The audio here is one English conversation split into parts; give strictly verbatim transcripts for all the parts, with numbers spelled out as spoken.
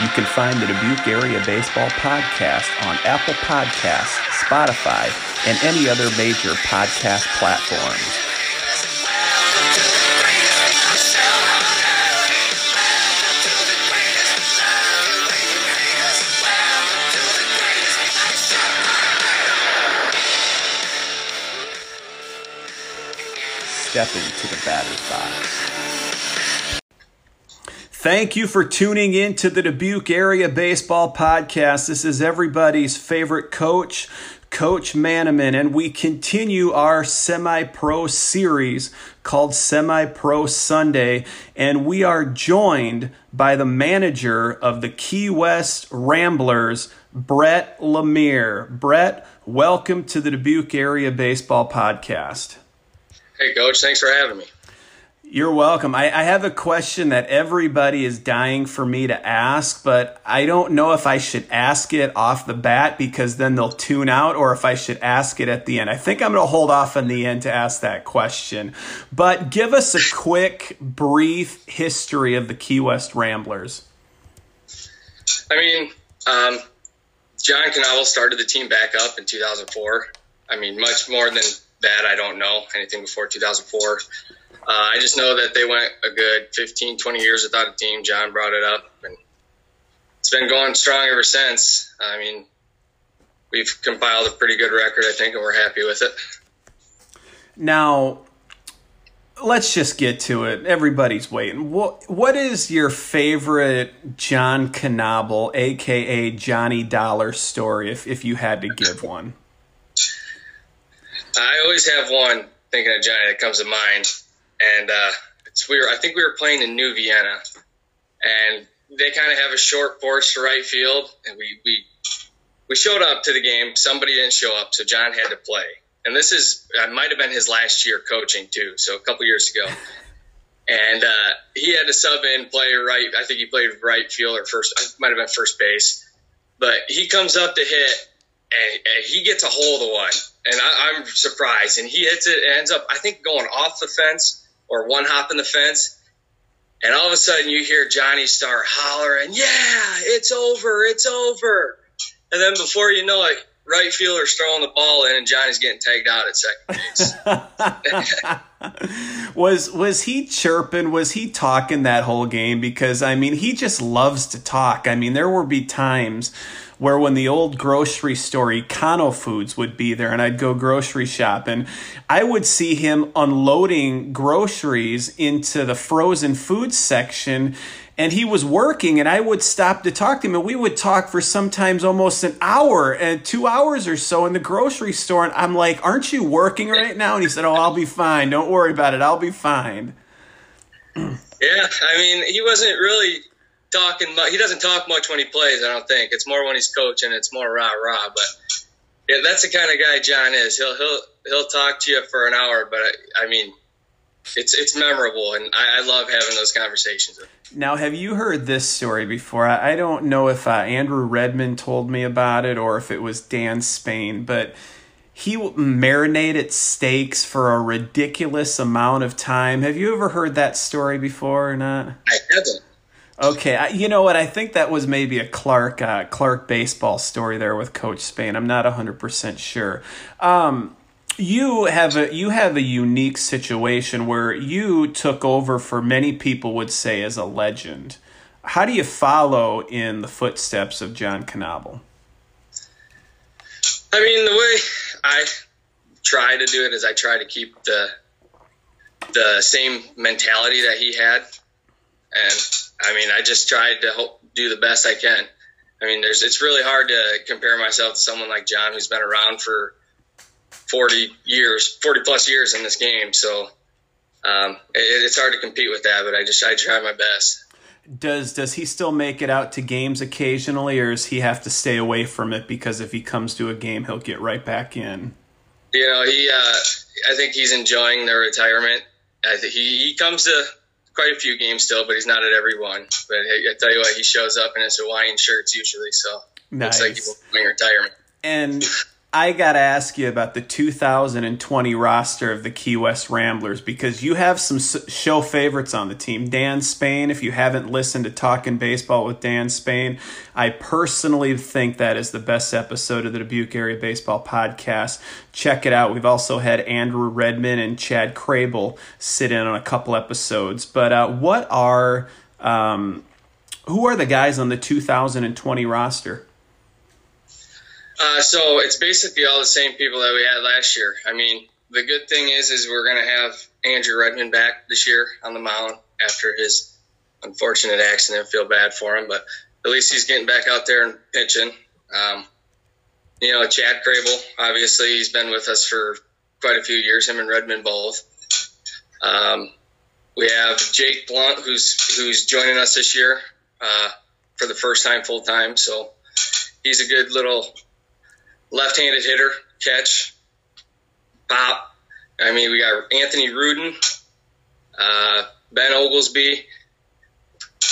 You can find the Dubuque Area Baseball Podcast on Apple Podcasts, Spotify, and any other major podcast platforms. Step into the batter's box. Thank you for tuning in to the Dubuque Area Baseball Podcast. This is everybody's favorite coach, Coach Maneman, and we continue our semi-pro series called Semi-Pro Sunday, and we are joined by the manager of the Key West Ramblers, Brett Lemire. Brett, welcome to the Dubuque Area Baseball Podcast. Hey, Coach. Thanks for having me. You're welcome. I, I have a question that everybody is dying for me to ask, but I don't know if I should ask it off the bat because then they'll tune out, or if I should ask it at the end. I think I'm going to hold off on the end to ask that question. But give us a quick, brief history of the Key West Ramblers. I mean, um, John Canaveral started the team back up in two thousand four. I mean, much more than that, I don't know anything before two thousand four. Uh, I just know that they went a good fifteen, twenty years without a team. John brought it up, and it's been going strong ever since. I mean, we've compiled a pretty good record, I think, and we're happy with it. Now, let's just get to it. Everybody's waiting. What, what is your favorite John Knabel, a k a. Johnny Dollar, story, if, if you had to give one? I always have one, thinking of Johnny, that comes to mind. And uh, it's we were, I think we were playing in New Vienna, and they kind of have a short porch to right field, and we, we we showed up to the game. Somebody didn't show up, so John had to play. And this is uh, might have been his last year coaching too, so a couple years ago. And uh, he had to sub in, play right. I think he played right field or first. Might have been first base. But he comes up to hit, and, and he gets a hold of one, and I, I'm surprised. And he hits it and ends up, I think, going off the fence, or one hop in the fence, and all of a sudden you hear Johnny start hollering, yeah, it's over, it's over. And then before you know it, right fielder's throwing the ball in, and Johnny's getting tagged out at second base. was was he chirping? Was he talking that whole game? Because, I mean, he just loves to talk. I mean, there would be times where when the old grocery store Econo Foods would be there and I'd go grocery shopping, I would see him unloading groceries into the frozen food section, and he was working, and I would stop to talk to him, and we would talk for sometimes almost an hour and two hours or so in the grocery store, and I'm like, aren't you working right now? And he said, oh, I'll be fine. Don't worry about it. I'll be fine. Yeah, I mean, he wasn't really – talking, he doesn't talk much when he plays, I don't think. It's more when he's coaching. It's more rah rah. But yeah, that's the kind of guy John is. He'll he'll he'll talk to you for an hour, but I, I mean, it's it's memorable, and I, I love having those conversations with him. Now, have you heard this story before? I, I don't know if uh, Andrew Redman told me about it or if it was Dan Spain, but he marinated steaks for a ridiculous amount of time. Have you ever heard that story before or not? I haven't. Okay, you know what? I think that was maybe a Clark uh, Clark baseball story there with Coach Spain. I'm not one hundred percent sure. Um, you have a you have a unique situation where you took over for many people would say as a legend. How do you follow in the footsteps of John Knabel? I mean, the way I try to do it is I try to keep the the same mentality that he had. And I mean, I just tried to hope, do the best I can. I mean, there's it's really hard to compare myself to someone like John, who's been around for forty years, forty plus years in this game. So um, it, it's hard to compete with that, but I just I try my best. Does does he still make it out to games occasionally, or does he have to stay away from it because if he comes to a game, he'll get right back in? you know, he, uh, I think he's enjoying the retirement. I think he, he comes to quite a few games still, but he's not at every one. But I, I tell you what, he shows up in his Hawaiian shirts usually, so nice. Looks like he's enjoying retirement. And I got to ask you about the two thousand twenty roster of the Key West Ramblers, because you have some show favorites on the team. Dan Spain, if you haven't listened to Talkin' Baseball with Dan Spain, I personally think that is the best episode of the Dubuque Area Baseball Podcast. Check it out. We've also had Andrew Redman and Chad Crable sit in on a couple episodes. But uh, what are um, who are the guys on the two thousand twenty roster? Uh, so it's basically all the same people that we had last year. I mean, the good thing is, is we're going to have Andrew Redman back this year on the mound after his unfortunate accident. Feel bad for him, but at least he's getting back out there and pitching. Um, you know, Chad Crable, obviously he's been with us for quite a few years, him and Redman both. Um, we have Jake Blunt, who's, who's joining us this year, uh, for the first time full time. So he's a good little left-handed hitter, catch, pop. I mean, we got Anthony Rudin, uh, Ben Oglesby,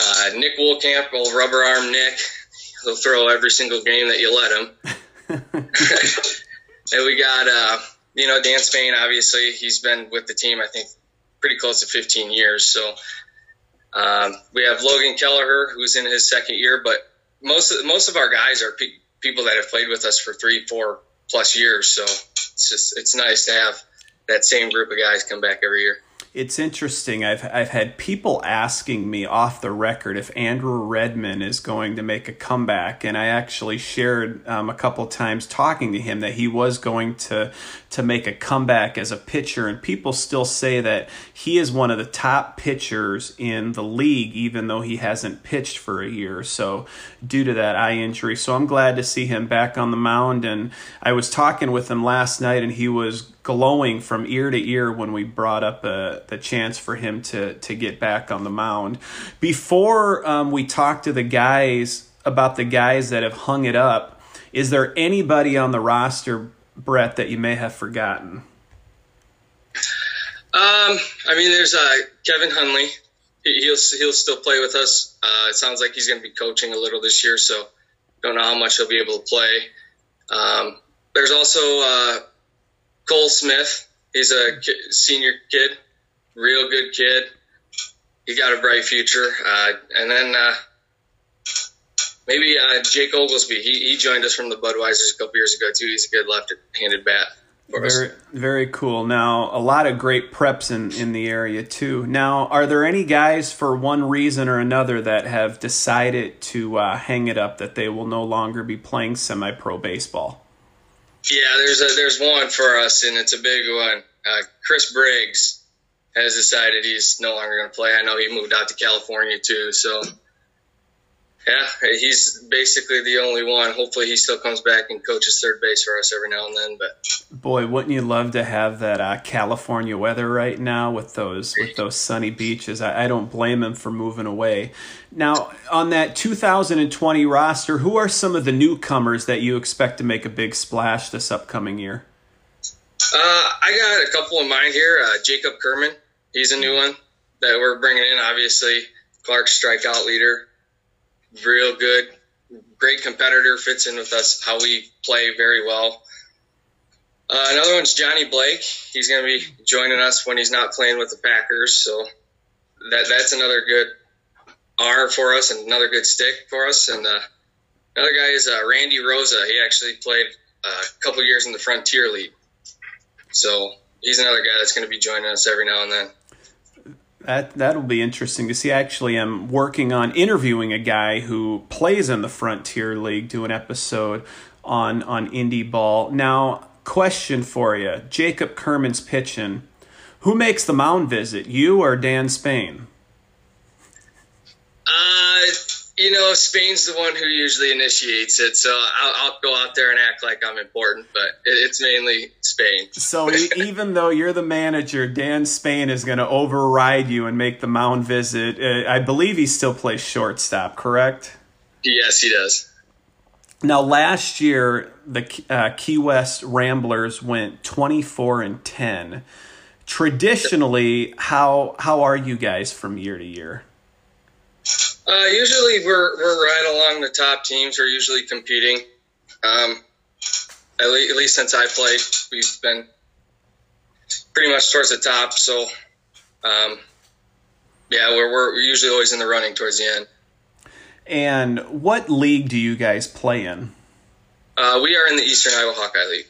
uh, Nick Woolcamp will rubber arm Nick. He'll throw every single game that you let him. And we got, uh, you know, Dan Spain, obviously. He's been with the team, I think, pretty close to fifteen years. So um, we have Logan Kelleher, who's in his second year. But most of, most of our guys are pe- – people that have played with us for three, four plus years. So it's just, it's nice to have that same group of guys come back every year. It's interesting. I've, I've had people asking me off the record if Andrew Redman is going to make a comeback. And I actually shared um, a couple times talking to him that he was going to, to make a comeback as a pitcher. And people still say that he is one of the top pitchers in the league, even though he hasn't pitched for a year or so due to that eye injury. So I'm glad to see him back on the mound. And I was talking with him last night, and he was glowing from ear to ear when we brought up uh, the chance for him to to get back on the mound. Before um, we talk to the guys about the guys that have hung it up, is there anybody on the roster, Brett, that you may have forgotten? Um, I mean, there's uh, Kevin Hundley. He'll he'll still play with us. Uh, it sounds like he's going to be coaching a little this year, so don't know how much he'll be able to play. Um, there's also uh, Cole Smith. He's a ki- senior kid, real good kid. He got a bright future. Uh, and then uh, maybe uh, Jake Oglesby. He he joined us from the Budweisers a couple years ago too. He's a good left-handed bat. Very, very cool. Now, a lot of great preps in, in the area too. Now, are there any guys for one reason or another that have decided to uh, hang it up, that they will no longer be playing semi-pro baseball? Yeah, there's a, there's one for us, and it's a big one. Uh, Chris Briggs has decided he's no longer going to play. I know he moved out to California too, so yeah, he's basically the only one. Hopefully he still comes back and coaches third base for us every now and then. But boy, wouldn't you love to have that uh, California weather right now with those with those sunny beaches? I, I don't blame him for moving away. Now, on that two thousand twenty roster, who are some of the newcomers that you expect to make a big splash this upcoming year? Uh, I got a couple in mind here. Uh, Jacob Kerman, he's a new one that we're bringing in, obviously. Clark's strikeout leader. Real good, great competitor, fits in with us, how we play very well. Uh, another one's Johnny Blake. He's going to be joining us when he's not playing with the Packers, so that that's another good R for us and another good stick for us. And uh, another guy is uh, Randy Rosa. He actually played a couple years in the Frontier League, so he's another guy that's going to be joining us every now and then. That that'll be interesting to see. I actually am working on interviewing a guy who plays in the Frontier League, do an episode on on indie ball. Now, question for you. Jacob Kerman's pitching. Who makes the mound visit, you or Dan Spain? Uh, you know, Spain's the one who usually initiates it, so I'll, I'll go out there and act like I'm important, but it's mainly Spain. So even though you're the manager, Dan Spain is going to override you and make the mound visit. I believe he still plays shortstop, correct? Yes, he does. Now, last year, the uh, Key West Ramblers went twenty-four and ten. Traditionally, how how are you guys from year to year? Uh, usually, we're we're right along the top teams. We're usually competing. Um, at, le- at least since I played, we've been pretty much towards the top. So, um, yeah, we're we're usually always in the running towards the end. And what league do you guys play in? Uh, we are in the Eastern Iowa Hawkeye League.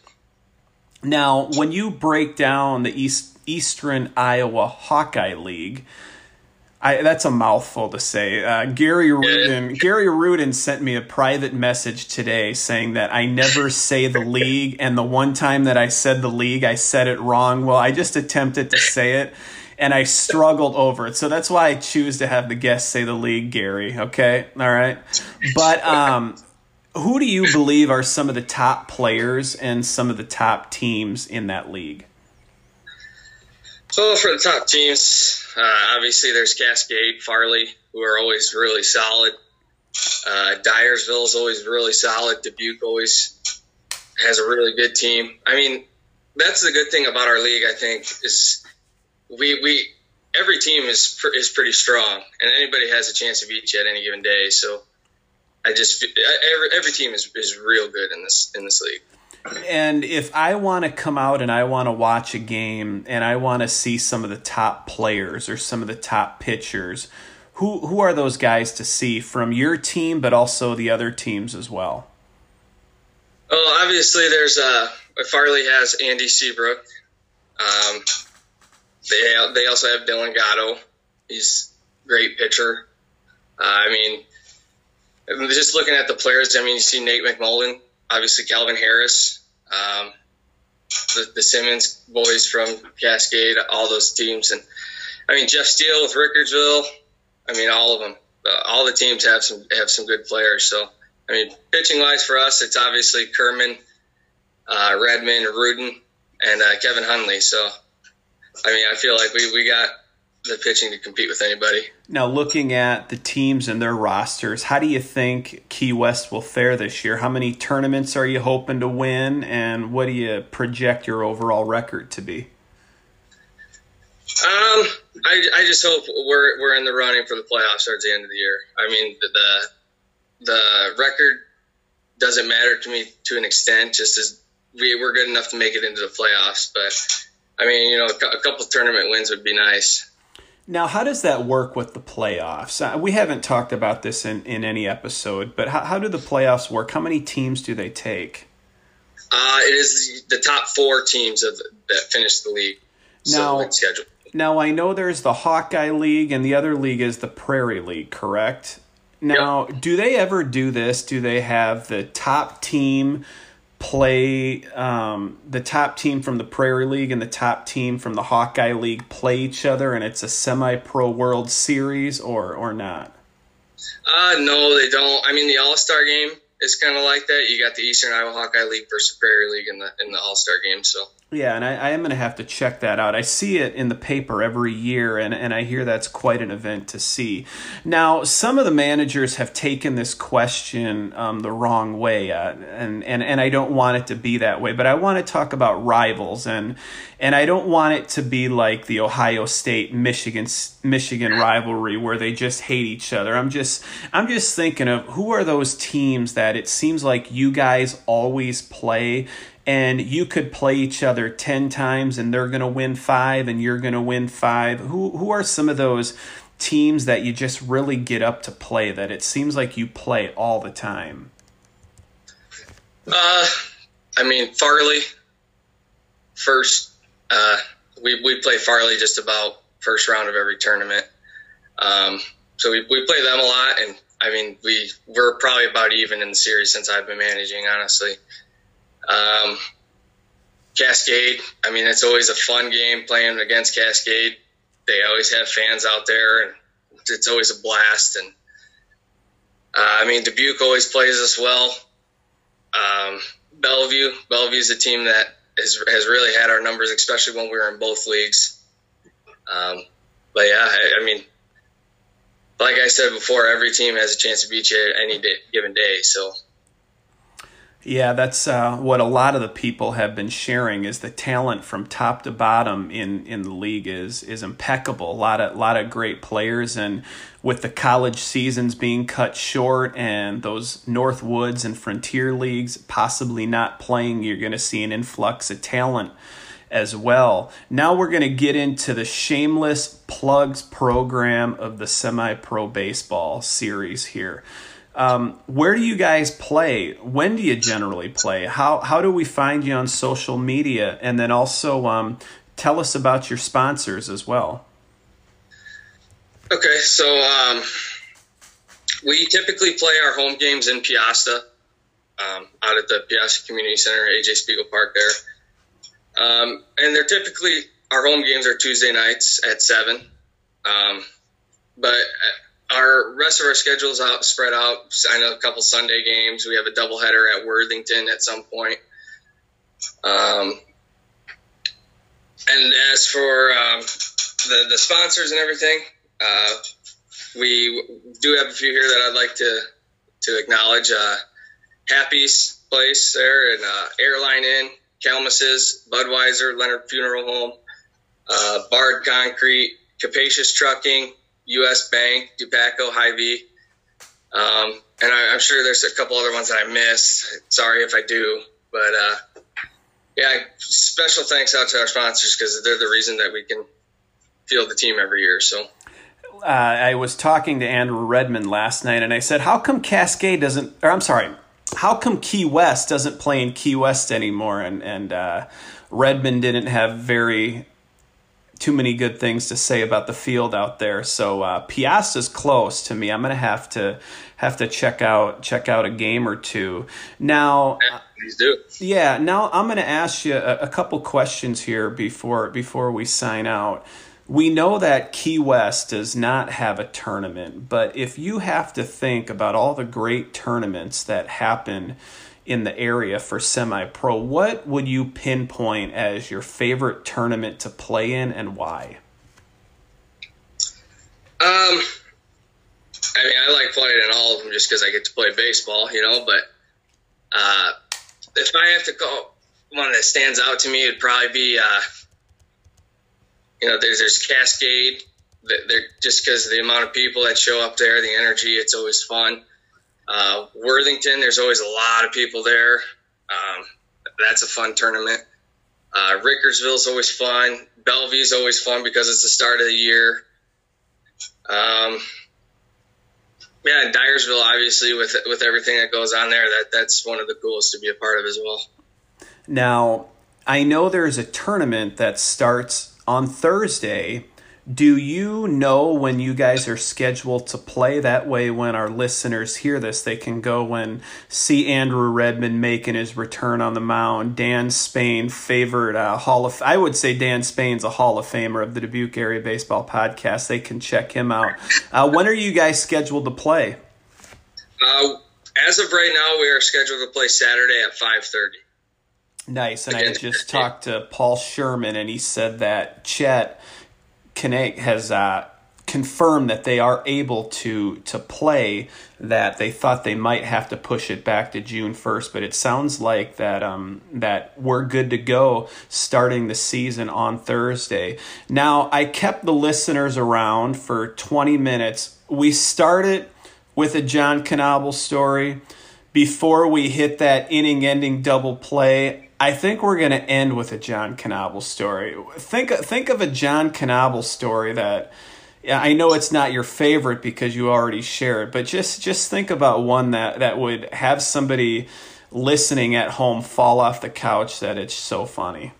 Now, when you break down the East, Eastern Iowa Hawkeye League, I, that's a mouthful to say. Uh, Gary Rudin, yeah. Gary Rudin sent me a private message today saying that I never say the league, and the one time that I said the league, I said it wrong. Well, I just attempted to say it, and I struggled over it. So that's why I choose to have the guests say the league, Gary. Okay? All right. But um, who do you believe are some of the top players and some of the top teams in that league? So for the top teams, uh, obviously there's Cascade, Farley, who are always really solid. Uh, Dyersville is always really solid. Dubuque always has a really good team. I mean, that's the good thing about our league, I think, is – We we every team is pr- is pretty strong, and anybody has a chance to beat you at any given day. So I just I, every every team is, is real good in this in this league. And if I want to come out and I want to watch a game and I want to see some of the top players or some of the top pitchers, who who are those guys to see from your team, but also the other teams as well? Well, obviously there's uh Farley has Andy Seabrook. Um, They they also have Dylan Gatto. He's a great pitcher. Uh, I mean, just looking at the players, I mean, you see Nate McMullen, obviously Calvin Harris, um, the, the Simmons boys from Cascade, all those teams. And, I mean, Jeff Steele with Rickardsville. I mean, all of them. Uh, all the teams have some have some good players. So, I mean, pitching-wise for us, it's obviously Kerman, uh, Redman, Rudin, and uh, Kevin Hundley. So, I mean, I feel like we, we got the pitching to compete with anybody. Now, looking at the teams and their rosters, how do you think Key West will fare this year? How many tournaments are you hoping to win, and what do you project your overall record to be? Um, I, I just hope we're we're in the running for the playoffs towards the end of the year. I mean, the the record doesn't matter to me to an extent, just as we, we're good enough to make it into the playoffs, but I mean, you know, a couple tournament wins would be nice. Now, how does that work with the playoffs? We haven't talked about this in, in any episode, but how, how do the playoffs work? How many teams do they take? Uh, it is the top four teams of the, that finish the league. Now, so schedule. Now, I know there's the Hawkeye League, and the other league is the Prairie League, correct? Now, yep. Do they ever do this? Do they have the top team play um, the top team from the Prairie League and the top team from the Hawkeye League play each other, and it's a semi-pro World Series, or or not? Uh, no, they don't. I mean, the All-Star game is kind of like that. You got the Eastern Iowa Hawkeye League versus Prairie League in the in the All-Star game. So yeah, and I, I am going to have to check that out. I see it in the paper every year, and, and I hear that's quite an event to see. Now, some of the managers have taken this question um, the wrong way, uh, and, and, and I don't want it to be that way, but I want to talk about rivals, and and I don't want it to be like the Ohio State-Michigan Michigan rivalry where they just hate each other. I'm just I'm just thinking of who are those teams that it seems like you guys always play, and you could play each other ten times and they're going to win five and you're going to win five. Who who are some of those teams that you just really get up to play that it seems like you play all the time? Uh, I mean, Farley first. Uh, we, we play Farley just about first round of every tournament. Um, so we, we play them a lot. And I mean, we, we're probably about even in the series since I've been managing, honestly. Um, Cascade, I mean, it's always a fun game playing against Cascade. They always have fans out there, and it's always a blast. And uh, I mean, Dubuque always plays us well. Um, Bellevue, Bellevue's a team that is, has really had our numbers, especially when we were in both leagues. Um, but yeah, I, I mean, like I said before, every team has a chance to beat you at any day, given day, so Yeah, that's uh, what a lot of the people have been sharing, is the talent from top to bottom in, in the league is is impeccable. A lot of lot of great players, and with the college seasons being cut short and those Northwoods and Frontier Leagues possibly not playing, you're going to see an influx of talent as well. Now we're going to get into the shameless plugs program of the semi-pro baseball series here. Um, where do you guys play? When do you generally play? How how do we find you on social media? And then also um, tell us about your sponsors as well. Okay, so um, we typically play our home games in Piazza, um, out at the Piazza Community Center, A J Spiegel Park there. Um, and they're typically, our home games are Tuesday nights at seven. Um, but our rest of our schedule's out, spread out. I know a couple Sunday games. We have a doubleheader at Worthington at some point. Um, and as for um, the, the sponsors and everything, uh, we do have a few here that I'd like to, to acknowledge. Uh, Happy's Place there, and uh, Airline Inn, Kalmus's, Budweiser, Leonard Funeral Home, uh, Bard Concrete, Capacious Trucking, U S Bank, Dupaco, Hy-Vee, um, and I, I'm sure there's a couple other ones that I missed. Sorry if I do, but uh, yeah, special thanks out to our sponsors, because they're the reason that we can field the team every year. So uh, I was talking to Andrew Redman last night, and I said, "How come Cascade doesn't?" Or I'm sorry. How come Key West doesn't play in Key West anymore? And, and uh, Redmond didn't have very too many good things to say about the field out there. So uh, Piazza's close to me. I'm gonna have to have to check out check out a game or two. Now, yeah, please do. Yeah. Now I'm gonna ask you a, a couple questions here before before we sign out. We know that Key West does not have a tournament, but if you have to think about all the great tournaments that happen in the area for semi-pro, what would you pinpoint as your favorite tournament to play in, and why? Um, I mean, I like playing in all of them just because I get to play baseball, you know, but uh, if I have to call one that stands out to me, it'd probably be uh, – you know, there's, there's Cascade. They're, just because of the amount of people that show up there, the energy, it's always fun. Uh, Worthington, there's always a lot of people there. Um, that's a fun tournament. Uh, Rickersville's always fun. Bellevue's always fun because it's the start of the year. Um, yeah, and Dyersville, obviously, with with everything that goes on there, that that's one of the coolest to be a part of as well. Now, I know there's a tournament that starts on Thursday. Do you know when you guys are scheduled to play? That way, when our listeners hear this, they can go and see Andrew Redman making his return on the mound. Dan Spain, favorite uh, Hall of... I would say Dan Spain's a Hall of Famer of the Dubuque Area Baseball Podcast. They can check him out. Uh, when are you guys scheduled to play? Uh, as of right now, we are scheduled to play Saturday at five thirty. Nice, and I just talked to Paul Sherman, and he said that Chet Kinnick has uh, confirmed that they are able to to play, that they thought they might have to push it back to June first, but it sounds like that um that we're good to go starting the season on Thursday. Now, I kept the listeners around for twenty minutes. We started with a John Knabel story. Before we hit that inning-ending double play, I think we're going to end with a John Knabel story. Think think of a John Knabel story that, I know it's not your favorite because you already share it, but just, just think about one that, that would have somebody listening at home fall off the couch that it's so funny.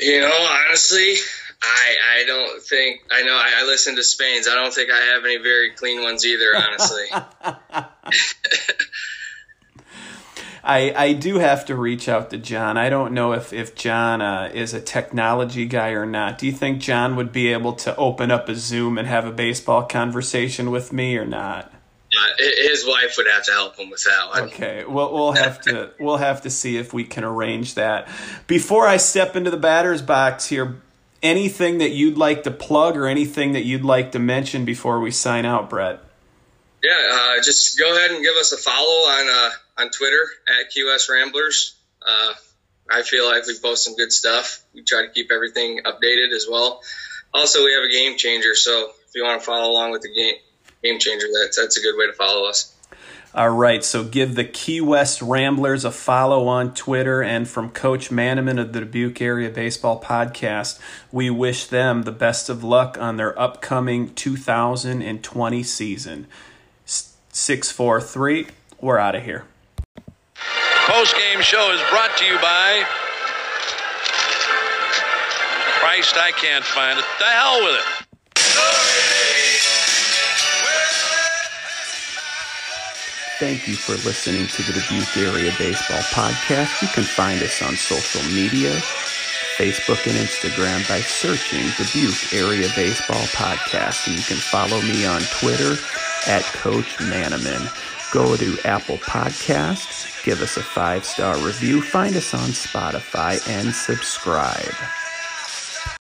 You know, honestly, I I don't think I know. I, I listen to Spain's. I don't think I have any very clean ones either, honestly. I I do have to reach out to John. I don't know if if John uh, is a technology guy or not. Do you think John would be able to open up a Zoom and have a baseball conversation with me or not? Yeah, his wife would have to help him with that one. Okay, well, we'll have to we'll have to see if we can arrange that. Before I step into the batter's box here, anything that you'd like to plug or anything that you'd like to mention before we sign out, Brett? Yeah, uh, just go ahead and give us a follow on uh, on Twitter at Key West Ramblers. Uh, I feel like we post some good stuff. We try to keep everything updated as well. Also, we have a game changer, so if you want to follow along with the game game changer, that's that's a good way to follow us. All right, so give the Key West Ramblers a follow on Twitter, and from Coach Maneman of the Dubuque Area Baseball Podcast, we wish them the best of luck on their upcoming two thousand twenty season. six four three, we're out of here. Post-game show is brought to you by... Christ, I can't find it. The hell with it. Thank you for listening to the Dubuque Area Baseball Podcast. You can find us on social media, Facebook and Instagram, by searching Dubuque Area Baseball Podcast. And you can follow me on Twitter at Coach Maneman. Go to Apple Podcasts, give us a five-star review, find us on Spotify, and subscribe.